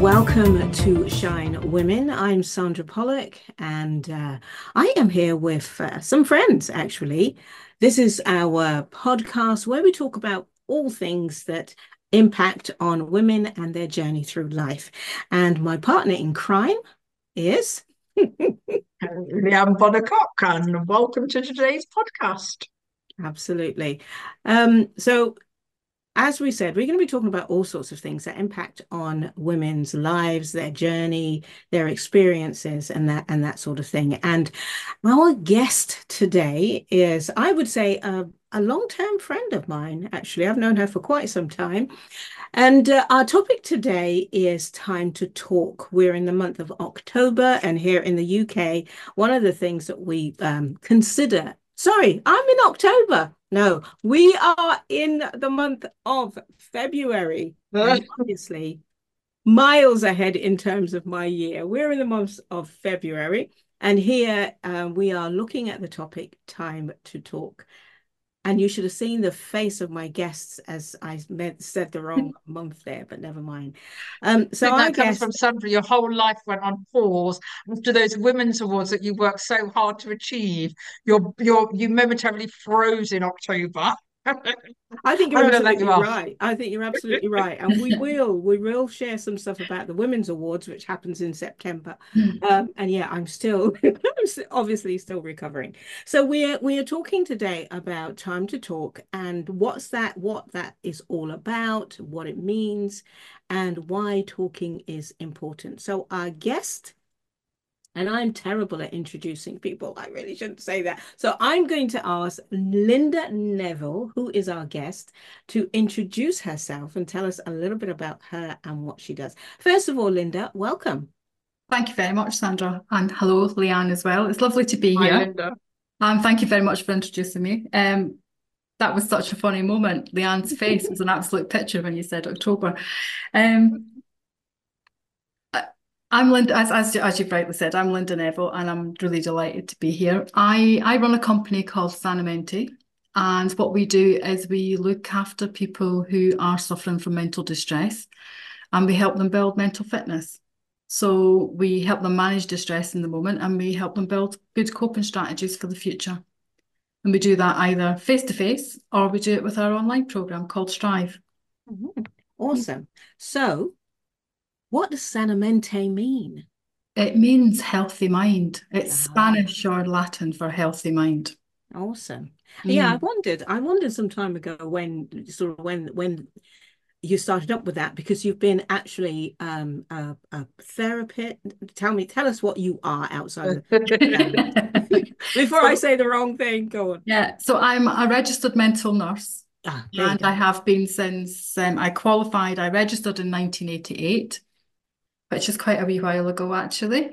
Welcome to Shine Women. I'm Sandra Pollock, and I am here with some friends, actually. This is our podcast where we talk about all things that impact on women and their journey through life. And my partner in crime is... Leanne Bonacock, and welcome to today's podcast. Absolutely. As we said, we're going to be talking about all sorts of things that impact on women's lives, their journey, their experiences, and that sort of thing. And our guest today is, I would say, a long-term friend of mine, actually. I've known her for quite some time. And our topic today is Time to Talk. We're in the month of October, and here in the UK, one of the things that we consider... Sorry, I'm in October. No, we are in the month of February. Obviously, miles ahead in terms of my year. We're in the month of February. And here we are looking at the topic, Time to Talk. And you should have seen the face of my guests as I said the wrong month there, but never mind. I guess from Sandra, your whole life went on pause after those women's awards that you worked so hard to achieve. You momentarily froze in October. I think you're absolutely right. I think you're absolutely right. And we will share some stuff about the Women's Awards, which happens in September. And yeah, I'm obviously still recovering. So we are talking today about Time to Talk and what that is all about, what it means, and why talking is important. So our guest... And I'm terrible at introducing people. I really shouldn't say that. So I'm going to ask Linda Neville, who is our guest, to introduce herself and tell us a little bit about her and what she does. First of all, Linda, welcome. Thank you very much, Sandra. And hello, Leanne, as well. It's lovely to be here. Hi, Linda. Thank you very much for introducing me. That was such a funny moment. Leanne's face was an absolute picture when you said October. I'm Linda, as you've rightly said, I'm Linda Neville, and I'm really delighted to be here. I run a company called Sanamente, and what we do is we look after people who are suffering from mental distress, and we help them build mental fitness. So we help them manage distress in the moment, and we help them build good coping strategies for the future. And we do that either face-to-face or we do it with our online programme called Strive. Mm-hmm. Awesome. So... what does Sanamente mean? It means healthy mind. It's Spanish or Latin for healthy mind. Awesome. Mm. Yeah, I wondered some time ago when you started up with that, because you've been actually a therapist. Tell us what you are outside of the before I say the wrong thing. Go on. Yeah. So I'm a registered mental nurse, and I have been since I qualified. I registered in 1988. Which is quite a wee while ago, actually.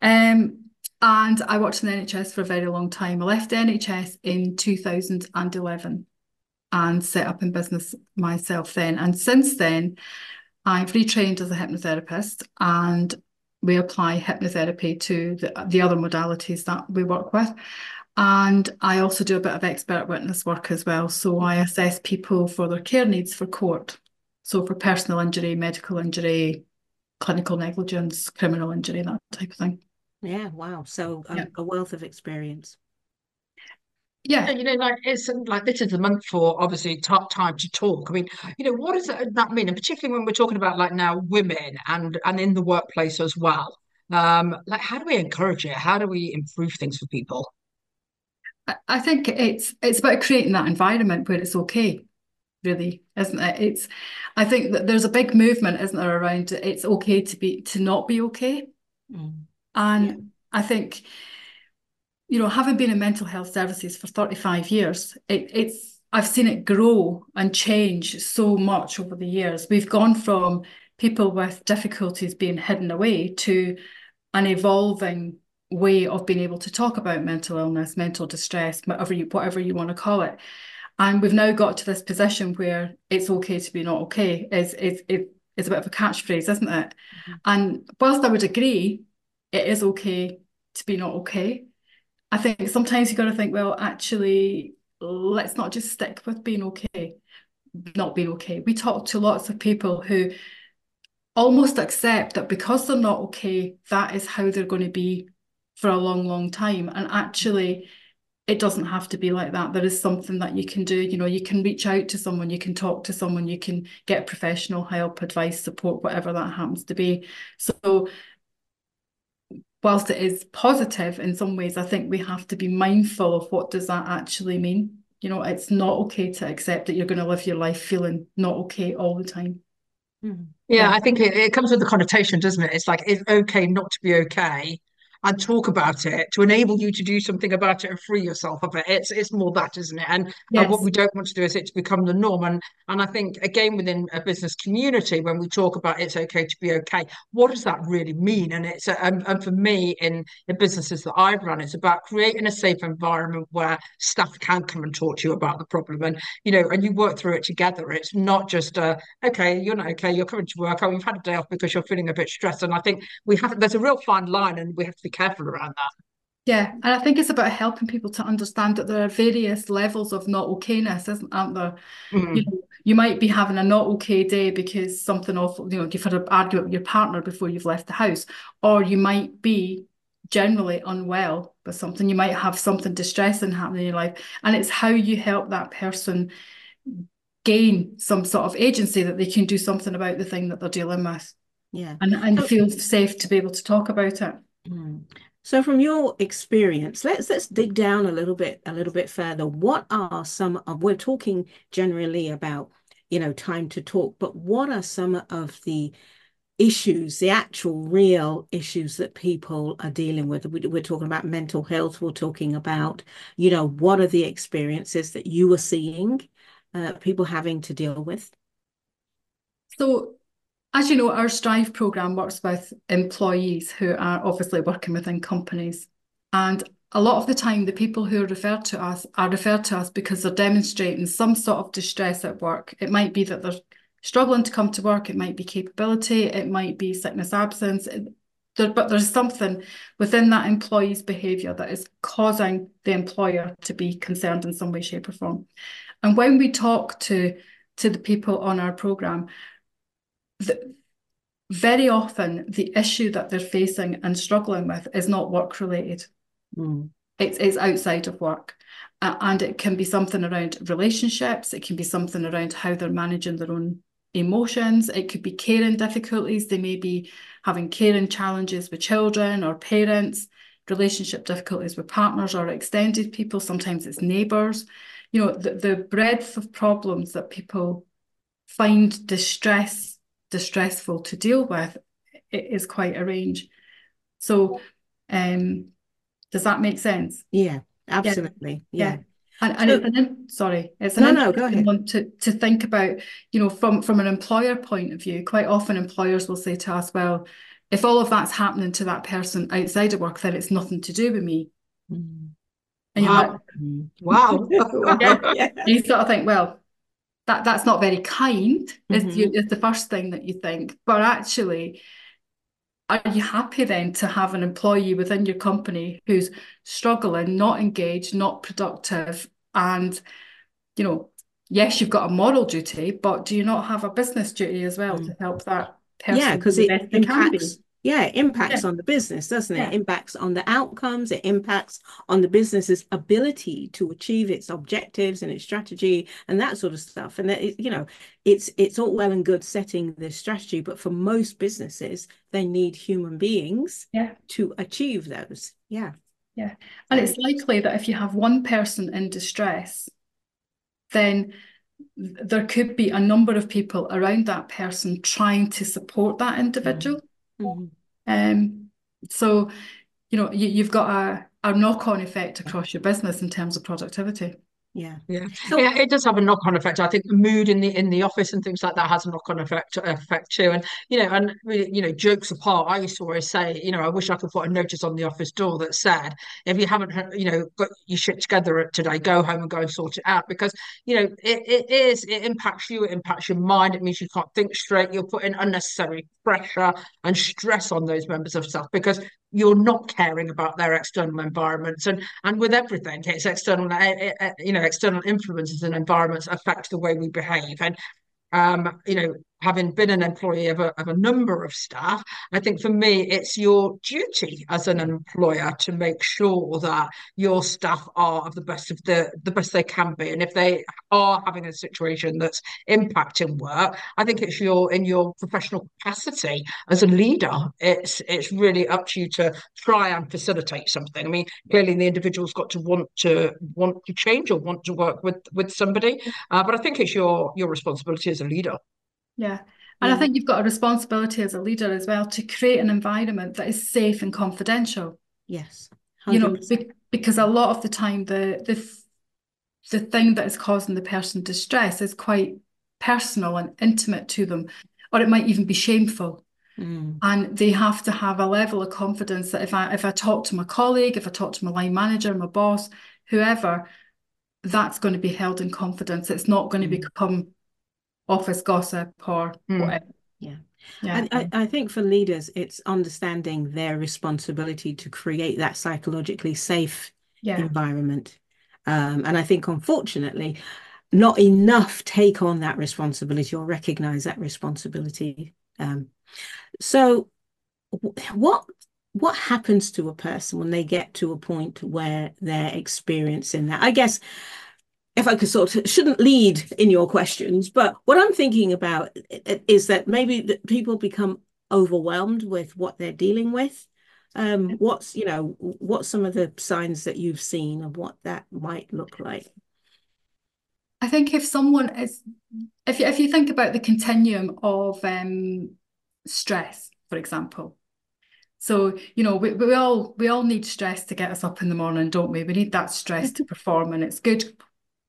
And I worked in the NHS for a very long time. I left the NHS in 2011 and set up in business myself then. And since then, I've retrained as a hypnotherapist, and we apply hypnotherapy to the other modalities that we work with. And I also do a bit of expert witness work as well. So I assess people for their care needs for court. So for personal injury, medical injury, clinical negligence, criminal injury, that type of thing. Yeah, wow. So a wealth of experience. Yeah, you know, like it's like this is the month for obviously time to talk. I mean, you know, what does that mean? And particularly when we're talking about like now women and in the workplace as well. Like, how do we encourage it? How do we improve things for people? I think it's about creating that environment where it's okay. Really, isn't it? I think that there's a big movement, isn't there, around it's okay to not be okay. Mm. And I think, you know, having been in mental health services for 35 years, I've seen it grow and change so much over the years. We've gone from people with difficulties being hidden away to an evolving way of being able to talk about mental illness, mental distress, whatever you want to call it. And we've now got to this position where it's okay to be not okay. It's a bit of a catchphrase, isn't it? Mm-hmm. And whilst I would agree, it is okay to be not okay, I think sometimes you've got to think, well, actually, let's not just stick with being okay, not being okay. We talk to lots of people who almost accept that because they're not okay, that is how they're going to be for a long, long time. And actually, it doesn't have to be like that. There is something that you can do. You know, you can reach out to someone, you can talk to someone, you can get professional help, advice, support, whatever that happens to be. So whilst it is positive in some ways, I think we have to be mindful of what does that actually mean. You know, it's not okay to accept that you're going to live your life feeling not okay all the time. Yeah, I think it comes with the connotation, doesn't it? It's like, it's okay not to be okay, and talk about it to enable you to do something about it and free yourself of it. It's more that, isn't it? And yes. What we don't want to do is it to become the norm. And I think, again, within a business community, when we talk about it's okay to be okay, what does that really mean? And it's and for me, in the businesses that I've run, it's about creating a safe environment where staff can come and talk to you about the problem. And, you know, and you work through it together. It's not just, okay, you're not okay, you're coming to work, oh, you've had a day off because you're feeling a bit stressed. And I think there's a real fine line, and we have to be careful around that. Yeah, and I think it's about helping people to understand that there are various levels of not okayness, aren't there? Mm. You know, you might be having a not okay day because something awful, you know, you've had an argument with your partner before you've left the house, or you might be generally unwell with something, you might have something distressing happening in your life, and it's how you help that person gain some sort of agency that they can do something about the thing that they're dealing with. Yeah, and feel safe to be able to talk about it. So from your experience, let's dig down a little bit further. What are some of, we're talking generally about, you know, time to talk, but what are some of the issues, the actual real issues that people are dealing with? We're talking about mental health. We're talking about, you know, what are the experiences that you are seeing people having to deal with? So, as you know, our Strive programme works with employees who are obviously working within companies. And a lot of the time, the people who are referred to us because they're demonstrating some sort of distress at work. It might be that they're struggling to come to work. It might be capability. It might be sickness absence. But there's something within that employee's behaviour that is causing the employer to be concerned in some way, shape or form. And when we talk to the people on our programme, very often the issue that they're facing and struggling with is not work related. Mm. It's outside of work, and it can be something around relationships, it can be something around how they're managing their own emotions, it could be caring difficulties. They may be having caring challenges with children or parents, relationship difficulties with partners or extended people. Sometimes it's neighbours. You know, the breadth of problems that people find distressful to deal with, it is quite a range. So does that make sense? Yeah, absolutely. Yeah. To think about, you know, from an employer point of view, quite often employers will say to us, well, if all of that's happening to that person outside of work, then it's nothing to do with me. Mm. And you're like, wow. Yeah. You sort of think, well, that's not very kind, is the first thing that you think. But actually, are you happy then to have an employee within your company who's struggling, not engaged, not productive? And, you know, yes, you've got a moral duty, but do you not have a business duty as well to help that person? Yeah, because it impacts. Yeah, it impacts on the business, doesn't it? Yeah. It impacts on the outcomes. It impacts on the business's ability to achieve its objectives and its strategy and that sort of stuff. And, you know, it's all well and good setting this strategy, but for most businesses, they need human beings to achieve those. Yeah. Yeah. And it's likely that if you have one person in distress, then there could be a number of people around that person trying to support that individual. Mm-hmm. So, you know, you've got a knock-on effect across your business in terms of productivity. Yeah, it does have a knock-on effect. I think the mood in the office and things like that has a knock-on effect too. And, you know, jokes apart, I used to always say, you know, I wish I could put a notice on the office door that said, if you haven't, you know, got your shit together today, go home and go and sort it out, because, you know, it impacts you, it impacts your mind, it means you can't think straight, you're putting unnecessary pressure and stress on those members of staff because you're not caring about their external environments. And with everything, it's external, you know, external influences and environments affect the way we behave. And, you know, having been an employee of a number of staff, I think for me, it's your duty as an employer to make sure that your staff are of the best of the best they can be. And if they are having a situation that's impacting work, I think it's in your professional capacity as a leader, it's really up to you to try and facilitate something. I mean, clearly the individual's got to want to change or want to work with somebody, but I think it's your responsibility as a leader. Yeah. And I think you've got a responsibility as a leader as well to create an environment that is safe and confidential. Yes. 100%. You know, because a lot of the time the thing that is causing the person distress is quite personal and intimate to them, or it might even be shameful. Mm. And they have to have a level of confidence that if I talk to my colleague, if I talk to my line manager, my boss, whoever, that's going to be held in confidence. It's not going to become office gossip or whatever. Yeah. I think for leaders, it's understanding their responsibility to create that psychologically safe environment. And I think, unfortunately, not enough take on that responsibility or recognize that responsibility. So what happens to a person when they get to a point where they're experiencing that? I guess, if I could shouldn't lead in your questions, but what I'm thinking about is that maybe people become overwhelmed with what they're dealing with. What's some of the signs that you've seen of what that might look like? I think if someone is, if you think about the continuum of stress, for example. So, you know, we all need stress to get us up in the morning, don't we? We need that stress to perform, and it's good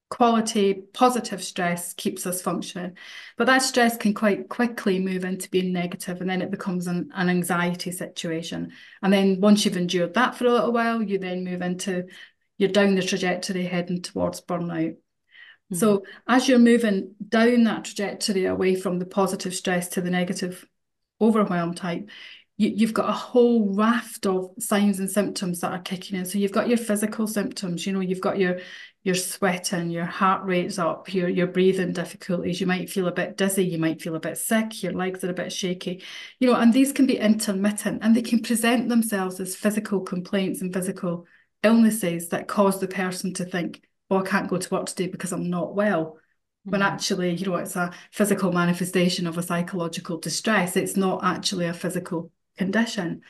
quality, positive stress keeps us functioning. But that stress can quite quickly move into being negative, and then it becomes an anxiety situation. And then once you've endured that for a little while, you then move into, you're down the trajectory heading towards burnout. Mm-hmm. So as you're moving down that trajectory away from the positive stress to the negative overwhelm type, you've got a whole raft of signs and symptoms that are kicking in. So you've got your physical symptoms, you know, you've got your sweating, your heart rate's up, your breathing difficulties, you might feel a bit dizzy, you might feel a bit sick, your legs are a bit shaky, you know, and these can be intermittent, and they can present themselves as physical complaints and physical illnesses that cause the person to think, oh, I can't go to work today because I'm not well. When actually, you know, it's a physical manifestation of a psychological distress. It's not actually a physical condition.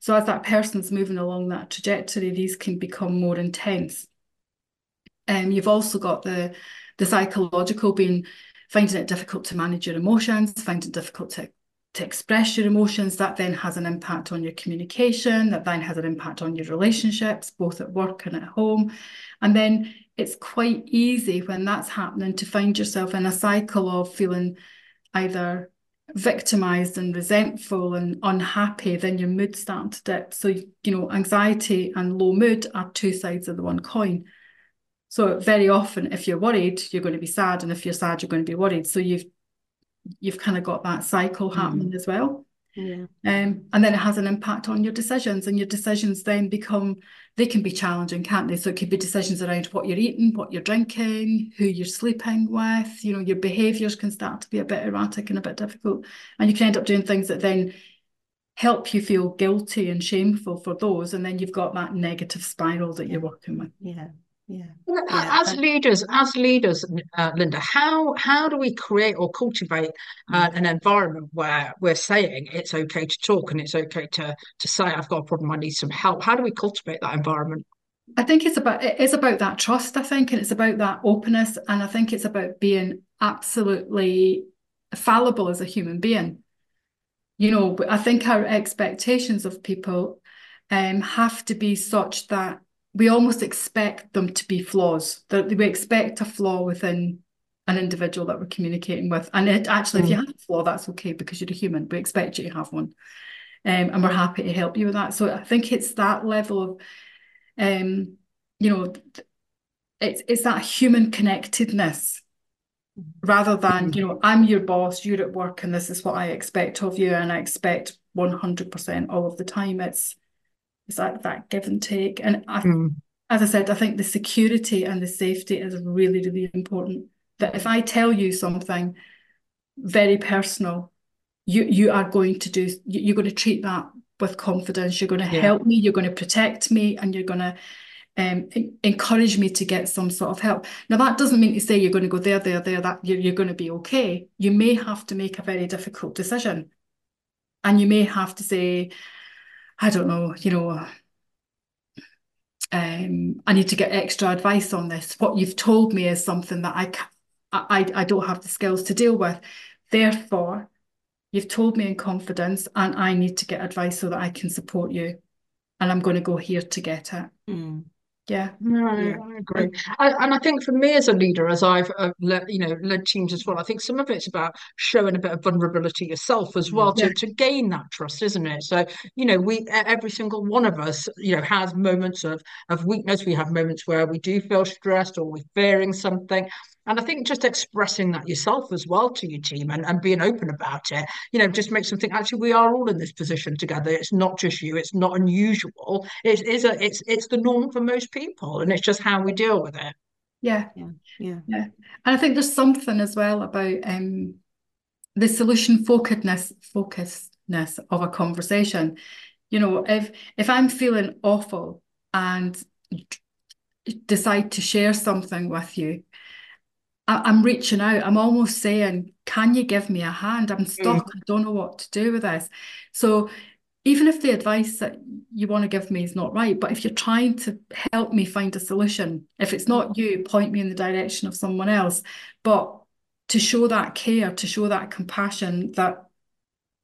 So as that person's moving along that trajectory, these can become more intense. You've also got the psychological being finding it difficult to manage your emotions, finding it difficult to express your emotions. That then has an impact on your communication, that then has an impact on your relationships, both at work and at home. And then it's quite easy when that's happening to find yourself in a cycle of feeling either victimized and resentful and unhappy. Then your mood starts to dip. So, you know, anxiety and low mood are two sides of the one coin. So very often, if you're worried, you're going to be sad, and if you're sad, you're going to be worried. So you've kind of got that cycle happening as well. Yeah. And then it has an impact on your decisions, and your decisions then they can be challenging, can't they? So it could be decisions around what you're eating, what you're drinking, who you're sleeping with, you know, your behaviours can start to be a bit erratic and a bit difficult. And you can end up doing things that then help you feel guilty and shameful for those. And then you've got that negative spiral that you're working with. Yeah. Yeah. As leaders, Linda, how do we create or cultivate an environment where we're saying it's okay to talk and it's okay to say I've got a problem, I need some help? How do we cultivate that environment? I think it's about that trust, I think, and it's about that openness, and I think it's about being absolutely fallible as a human being. You know, I think our expectations of people have to be such that we almost expect them to be flaws, that we expect a flaw within an individual that we're communicating with. And if you have a flaw, that's okay, because you're a human. We expect you to have one. And we're happy to help you with that. So I think it's that level of, you know, it's that human connectedness rather than, you know, I'm your boss, you're at work, and this is what I expect of you, and I expect 100% all of the time. It's like that give and take. And as I said, I think the security and the safety is really, really important. That if I tell you something very personal. You are going to do, you're going to treat that with confidence. You're going to help me, you're going to protect me, and you're going to encourage me to get some sort of help. Now, that doesn't mean to say you're going to go there, that you're going to be okay. You may have to make a very difficult decision. And you may have to say, I don't know, you know, I need to get extra advice on this. What you've told me is something that I don't have the skills to deal with. Therefore, you've told me in confidence, and I need to get advice so that I can support you. And I'm going to go here to get it. Mm. Yeah, no, yeah, I agree. And I think for me as a leader, as I've led teams as well, I think some of it's about showing a bit of vulnerability yourself as well to gain that trust, isn't it? So, you know, every single one of us, you know, has moments of weakness. We have moments where we do feel stressed or we're fearing something. And I think just expressing that yourself as well to your team and being open about it, you know, just makes them think, actually, we are all in this position together. It's not just you. It's not unusual. It's the norm for most people. And it's just how we deal with it. Yeah. Yeah. Yeah. Yeah. And I think there's something as well about the solution focusedness of a conversation. You know, if I'm feeling awful and decide to share something with you, I'm reaching out. I'm almost saying, can you give me a hand? I'm stuck. I don't know what to do with this. So even if the advice that you want to give me is not right, but if you're trying to help me find a solution, if it's not you, point me in the direction of someone else. But to show that care, to show that compassion, that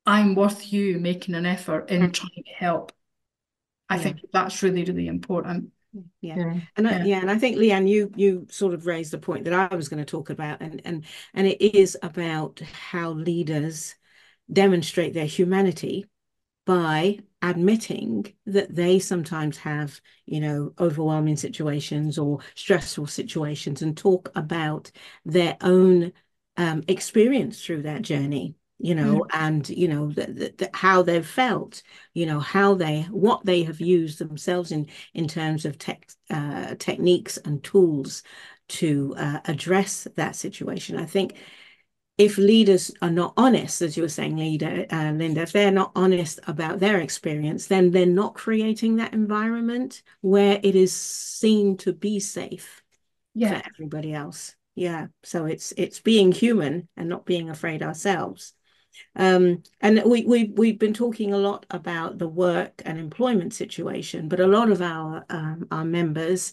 I'm worth you making an effort in trying to help. I think that's really, really important. And I think, Leanne, you sort of raised the point that I was going to talk about, and it is about how leaders demonstrate their humanity by admitting that they sometimes have, you know, overwhelming situations or stressful situations, and talk about their own experience through that journey, you know, and, you know, how they've felt, you know, what they have used themselves in terms of techniques and tools to address that situation. I think if leaders are not honest, as you were saying, Linda, if they're not honest about their experience, then they're not creating that environment where it is seen to be safe for everybody else. Yeah. So it's being human and not being afraid ourselves. And we've been talking a lot about the work and employment situation, but a lot of our members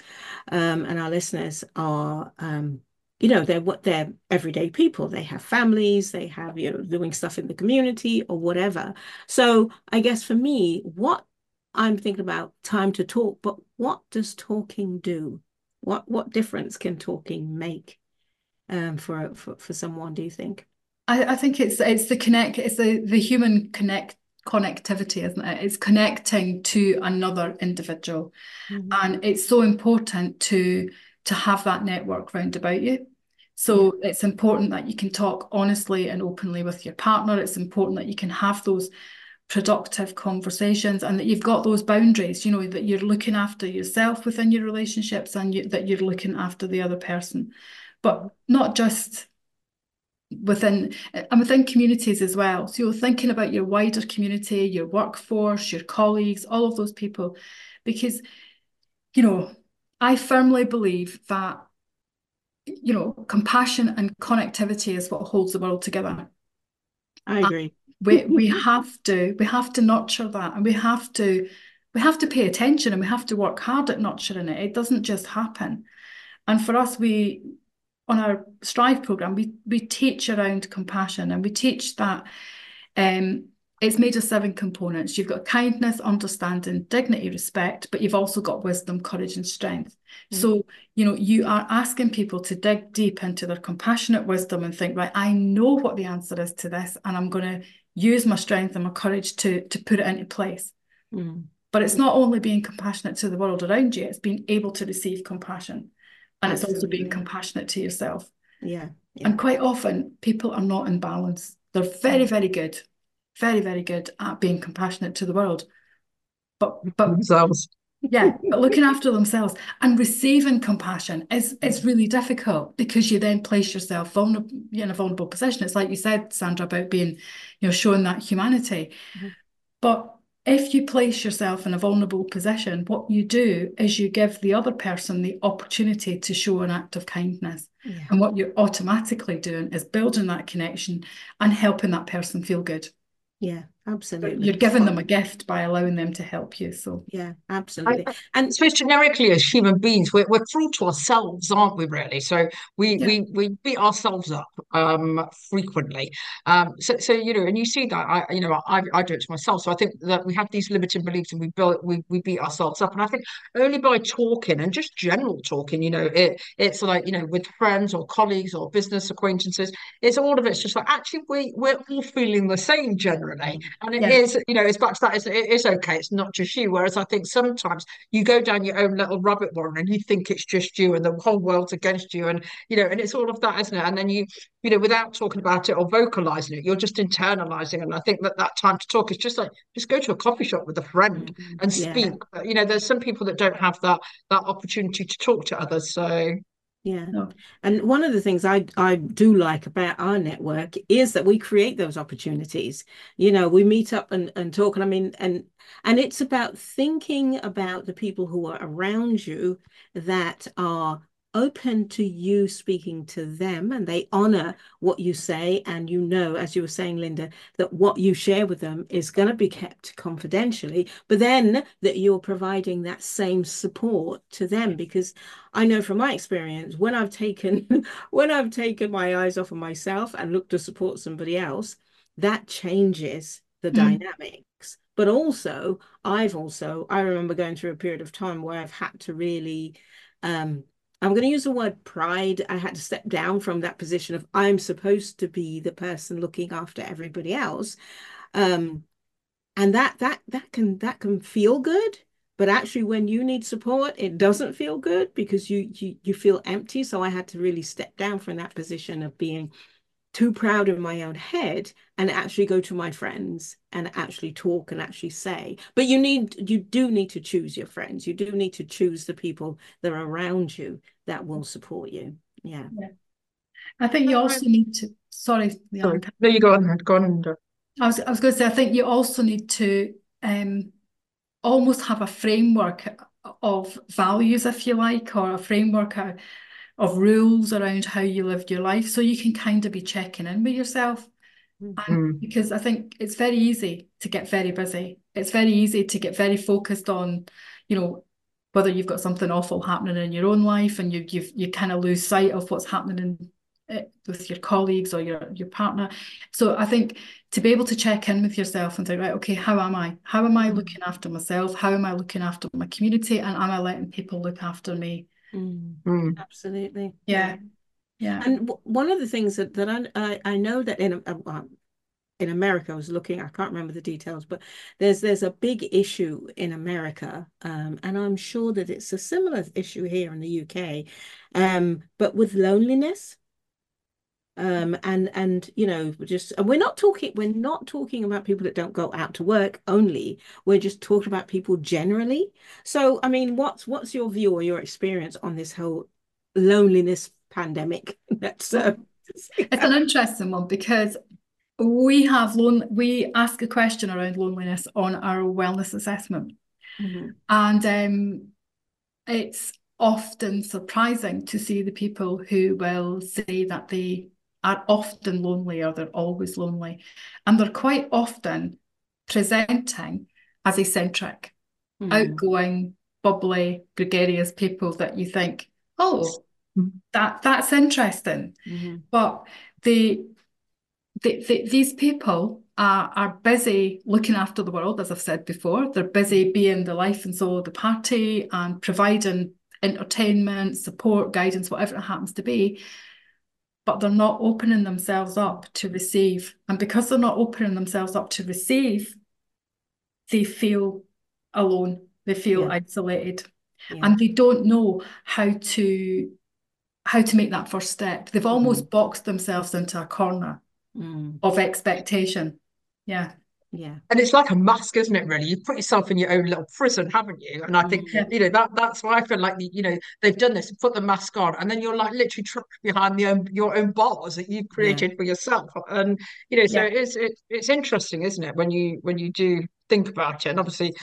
and our listeners are, you know, they're everyday people. They have families, they have, you know, doing stuff in the community or whatever. So I guess for me, what I'm thinking about, time to talk, but what does talking do? What difference can talking make for someone, do you think? I think it's the human connectivity, isn't it? It's connecting to another individual. Mm-hmm. And it's so important to have that network round about you. So it's important that you can talk honestly and openly with your partner. It's important that you can have those productive conversations, and that you've got those boundaries, you know, that you're looking after yourself within your relationships, and that you're looking after the other person, but not just within communities as well. So you're thinking about your wider community, your workforce, your colleagues, all of those people, because, you know, I firmly believe that, you know, compassion and connectivity is what holds the world together. I agree. We have to nurture that, and we have to pay attention, and we have to work hard at nurturing it. It doesn't just happen. And for us, we, on our Strive program, we teach around compassion, and we teach that it's made of 7 components. You've got kindness, understanding, dignity, respect, but you've also got wisdom, courage, and strength. Mm. So, you know, you are asking people to dig deep into their compassionate wisdom and think, right, I know what the answer is to this, and I'm going to use my strength and my courage to put it into place. Mm. But it's not only being compassionate to the world around you, it's being able to receive compassion. And Absolutely. It's also being compassionate to yourself. Yeah. Yeah. And quite often people are not in balance. They're very, very good. Very, very good at being compassionate to the world, but themselves. Yeah, but looking after themselves and receiving compassion is really difficult, because you then place yourself vulnerable, in a vulnerable position. It's like you said, Sandra, about being, showing that humanity. Mm-hmm. But if you place yourself in a vulnerable position, what you do is you give the other person the opportunity to show an act of kindness. Yeah. And what you're automatically doing is building that connection and helping that person feel good. Yeah, absolutely. You're giving them a gift by allowing them to help you. So yeah, absolutely. And especially generically as human beings, we're true to ourselves, aren't we, really? So we beat ourselves up frequently. So and you see that I do it to myself. So I think that we have these limiting beliefs, and we beat ourselves up. And I think only by talking, and just general talking, it's like, with friends or colleagues or business acquaintances, it's all of it's just like, actually we're all feeling the same generally. And it is, it's back to that, it's okay, it's not just you. Whereas I think sometimes you go down your own little rabbit warren and you think it's just you and the whole world's against you, and, and it's all of that, isn't it? And then you without talking about it or vocalizing it, you're just internalizing. And I think that time to talk is just like, just go to a coffee shop with a friend and speak. But, there's some people that don't have that opportunity to talk to others. So... yeah. And one of the things I do like about our network is that we create those opportunities. We meet up and talk. And I mean, and it's about thinking about the people who are around you that are open to you speaking to them, and they honor what you say. And as you were saying, Linda, that what you share with them is going to be kept confidentially, but then that you're providing that same support to them. Because I know from my experience, when I've taken my eyes off of myself and looked to support somebody else, that changes the dynamics. But also I remember going through a period of time where I've had to really, I'm going to use the word pride. I had to step down from that position of I'm supposed to be the person looking after everybody else. And that can feel good. But actually, when you need support, it doesn't feel good, because you feel empty. So I had to really step down from that position of being too proud in my own head, and actually go to my friends and actually talk and actually say. But you do need to choose your friends. You do need to choose the people that are around you that will support you. Yeah. I think you also need to. Sorry. No, you go on. Go on. I was going to say, I think you also need to almost have a framework of values, if you like, or a framework of rules around how you live your life, so you can kind of be checking in with yourself. Mm-hmm. And because I think it's very easy to get very busy, it's very easy to get very focused on whether you've got something awful happening in your own life, and you kind of lose sight of what's happening with your colleagues or your partner. So I think to be able to check in with yourself and say, right, okay, how am I looking after myself, how am I looking after my community, and am I letting people look after me? Mm. Absolutely. Yeah. And one of the things that I know that in America, I was looking, I can't remember the details, but there's a big issue in America, and I'm sure that it's a similar issue here in the UK, but with loneliness. And we're not talking about people that don't go out to work only. We're just talking about people generally. So I mean, what's your view or your experience on this whole loneliness pandemic? It's an interesting one, because we ask a question around loneliness on our wellness assessment, and it's often surprising to see the people who will say that they are often lonely, or they're always lonely, and they're quite often presenting as eccentric, outgoing, bubbly, gregarious people that you think, oh, that's interesting. Mm-hmm. But these people are busy looking after the world, as I've said before. They're busy being the life and soul of the party and providing entertainment, support, guidance, whatever it happens to be, but they're not opening themselves up to receive. And because they're not opening themselves up to receive, they feel alone, they feel isolated, and they don't know how to make that first step. They've almost boxed themselves into a corner of expectation. Yeah. And it's like a mask, isn't it, really? You put yourself in your own little prison, haven't you? And I think, you know, that's why I feel like, they've done this, put the mask on, and then you're like literally trapped behind your own bars that you've created for yourself. And, so it's interesting, isn't it, when you do think about it? And obviously,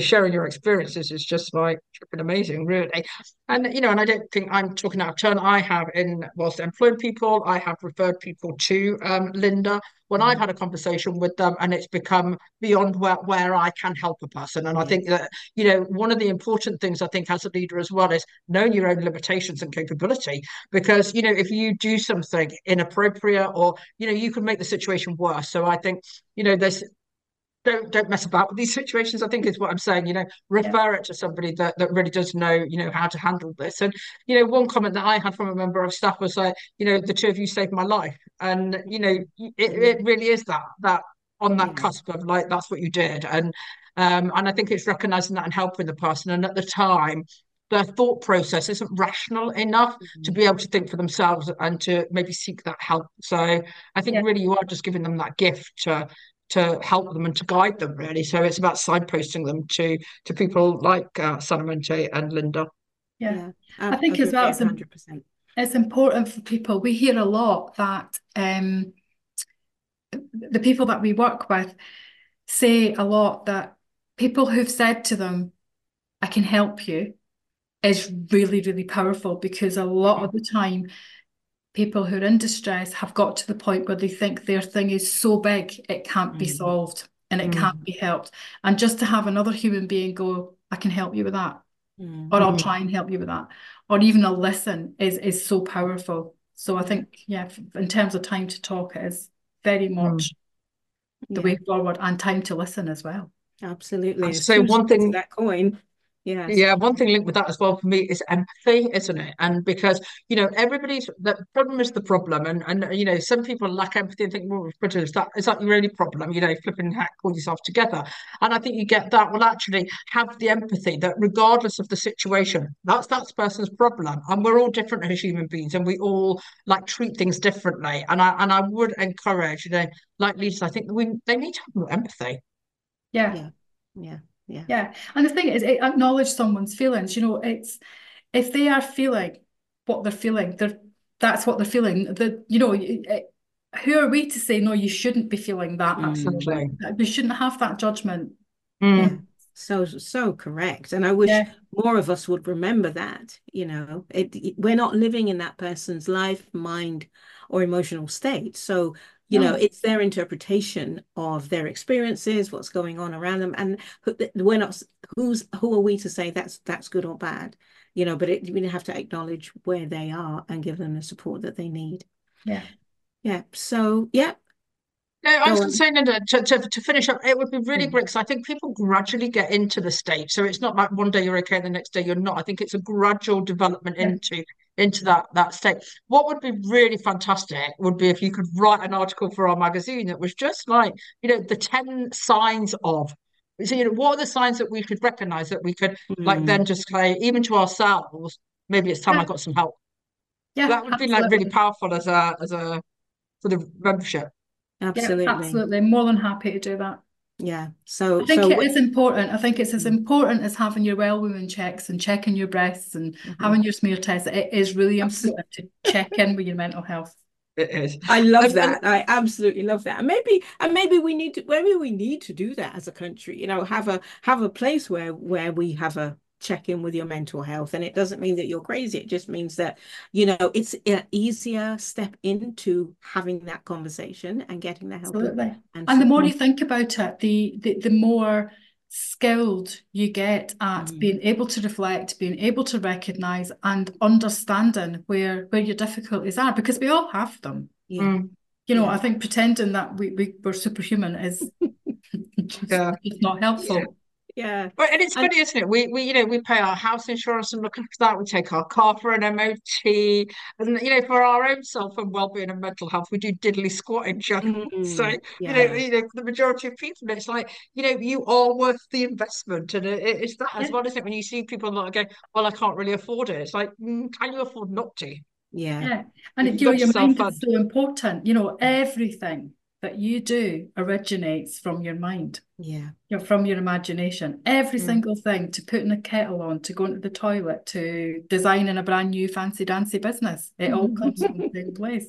sharing your experiences is just like amazing, really. And, and I don't think I'm talking out of turn. I have, whilst employed people, I have referred people to Linda when I've had a conversation with them, and it's become beyond where I can help a person. And I think that, one of the important things I think as a leader as well is knowing your own limitations and capability, because, if you do something inappropriate or, you can make the situation worse. So I think, don't mess about with these situations, I think is what I'm saying, refer it to somebody that really does know, how to handle this. And, one comment that I had from a member of staff was like, the two of you saved my life. And, it really is that on that cusp of like, that's what you did. And I think it's recognizing that and helping the person. And at the time, their thought process isn't rational enough to be able to think for themselves and to maybe seek that help. So I think really you are just giving them that gift to help them and to guide them, really. So it's about signposting them to people like Sanamente and Linda. I think as well, 100%. It's important for people. We hear a lot that the people that we work with say a lot that people who've said to them, I can help you, is really, really powerful, because a lot of the time people who are in distress have got to the point where they think their thing is so big it can't be solved and it can't be helped. And just to have another human being go, I can help you with that, or I'll try and help you with that, or even a listen is so powerful. So I think, in terms of Time to Talk, it is very much the way forward, and time to listen as well. Absolutely. So one thing, that coin. Yes. Yeah, one thing linked with that as well for me is empathy, isn't it? And because, everybody's, the problem is the problem. And some people lack empathy and think, well, is that your only problem? Flipping heck, pull yourself together. And I think you get that, well, actually have the empathy that regardless of the situation, that's person's problem. And we're all different as human beings, and we all like treat things differently. And I would encourage, like Lisa, I think they need to have more empathy. Yeah. And the thing is, it acknowledge someone's feelings. It's if they are feeling what they're feeling, that's what they're feeling. Who are we to say, no, you shouldn't be feeling that? Absolutely. We shouldn't have that judgment. So correct. And I wish more of us would remember that, we're not living in that person's life, mind, or emotional state. So it's their interpretation of their experiences, what's going on around them, and who are we to say that's good or bad? But we have to acknowledge where they are and give them the support that they need. No, I was going to say, Linda, to finish up, it would be really great, because I think people gradually get into the state. So it's not like one day you're okay, the next day you're not. I think it's a gradual development into that state. What would be really fantastic would be if you could write an article for our magazine that was just like, the 10 signs of. So, what are the signs that we could recognise that we could, like, then just say, even to ourselves, maybe it's time I got some help. Yeah, that would be, like, really powerful as a sort of membership. Absolutely. Yeah, absolutely. More than happy to do that. Yeah. So I think is important. I think it's as important as having your well-woman checks and checking your breasts and having your smear test. It is really important to check in with your mental health. It is. I love that. I absolutely love that. And maybe we need to do that as a country. Have a place where we have a check in with your mental health, and it doesn't mean that you're crazy. It just means that it's an easier step into having that conversation and getting the help. Absolutely. And the more you think about it, the more skilled you get at being able to reflect, being able to recognize, and understanding where your difficulties are, because we all have them. I think pretending that we're superhuman is it's not helpful. Well, and it's funny, isn't it? We we pay our house insurance and look after that. We take our car for an MOT, and for our own self and well-being and mental health, we do diddly squatting. So for the majority of people, it's like you are worth the investment, and it's that as well, isn't it? When you see people that go, well, I can't really afford it. It's like, can you afford not to? And your mind is so important. Everything that you do originates from your mind. Yeah. From your imagination. Every single thing, to putting a kettle on, to going to the toilet, to designing a brand new fancy dancy business. It all comes from the same place.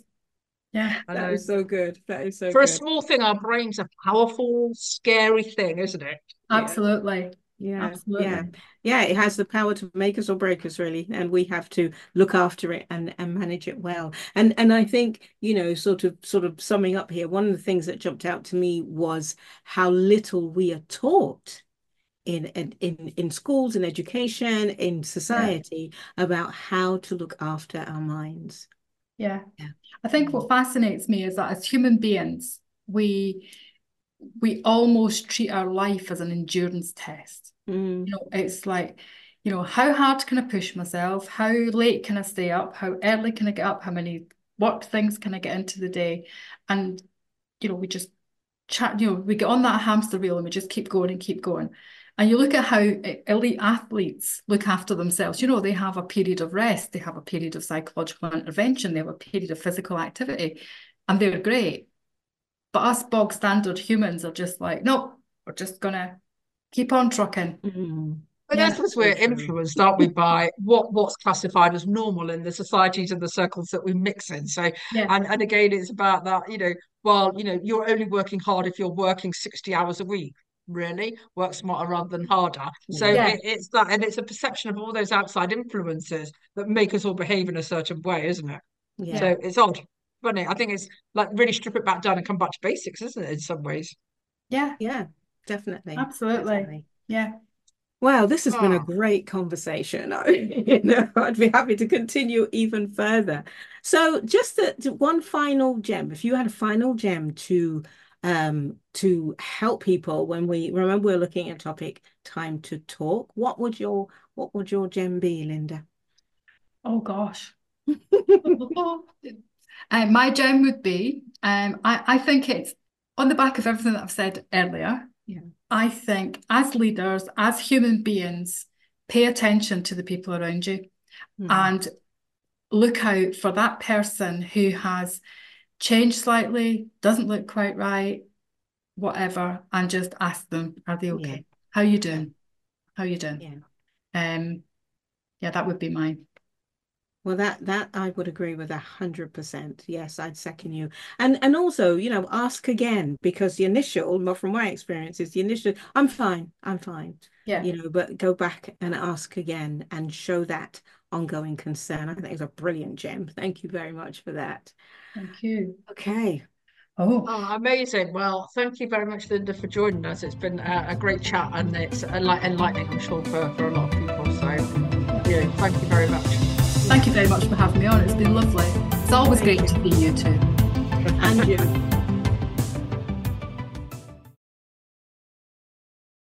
Yeah. That is so good. That is so good. For a small thing, our brain's a powerful, scary thing, isn't it? Absolutely. Yeah. Absolutely. Yeah. Yeah. It has the power to make us or break us, really. And we have to look after it and manage it well. And I think, you know, sort of summing up here, one of the things that jumped out to me was how little we are taught in schools, in education, in society, about how to look after our minds. Yeah. Yeah. I think what fascinates me is that as human beings, we almost treat our life as an endurance test. You know, it's like, you know, how hard can I push myself? How late can I stay up? How early can I get up? How many work things can I get into the day? And, you know, we just chat, you know, we get on that hamster wheel and we just keep going and keep going. And you look at how elite athletes look after themselves. You know, they have a period of rest. They have a period of psychological intervention. They have a period of physical activity, and they're great. But us bog standard humans are just like, nope, we're just going to keep on trucking. But that's because we're influenced, aren't we, by what's classified as normal in the societies and the circles that we mix in. So, and again, it's about that, you know, well, you know, you're only working hard if you're working 60 hours a week. Really, work smarter rather than harder. So it's that, and it's a perception of all those outside influences that make us all behave in a certain way, isn't it? Yeah. So it's odd. I think it's like really strip it back down and come back to basics, isn't it, in some ways? Yeah, yeah, definitely. Absolutely. Definitely. Yeah. Wow, this has been a great conversation. You know, I'd be happy to continue even further. So just one final gem, if you had a final gem to help people when we're looking at topic Time to Talk, what would your gem be, Linda? Oh gosh. My gem would be, I think it's on the back of everything that I've said earlier. Yeah. I think as leaders, as human beings, pay attention to the people around you and look out for that person who has changed slightly, doesn't look quite right, whatever, and just ask them, are they okay? Yeah. How are you doing? How are you doing? Yeah. That would be mine. Well, that I would agree with 100%. Yes, I'd second you. And also, you know, ask again, because the initial, from my experience, is the initial, I'm fine. Yeah. You know, but go back and ask again and show that ongoing concern. I think it's a brilliant gem. Thank you very much for that. Thank you. Okay. Oh, amazing. Well, thank you very much, Linda, for joining us. It's been a great chat, and it's enlightening, I'm sure, for a lot of people. So, yeah, thank you very much. Thank you very much for having me on. It's been lovely. It's always great to see you too. And you.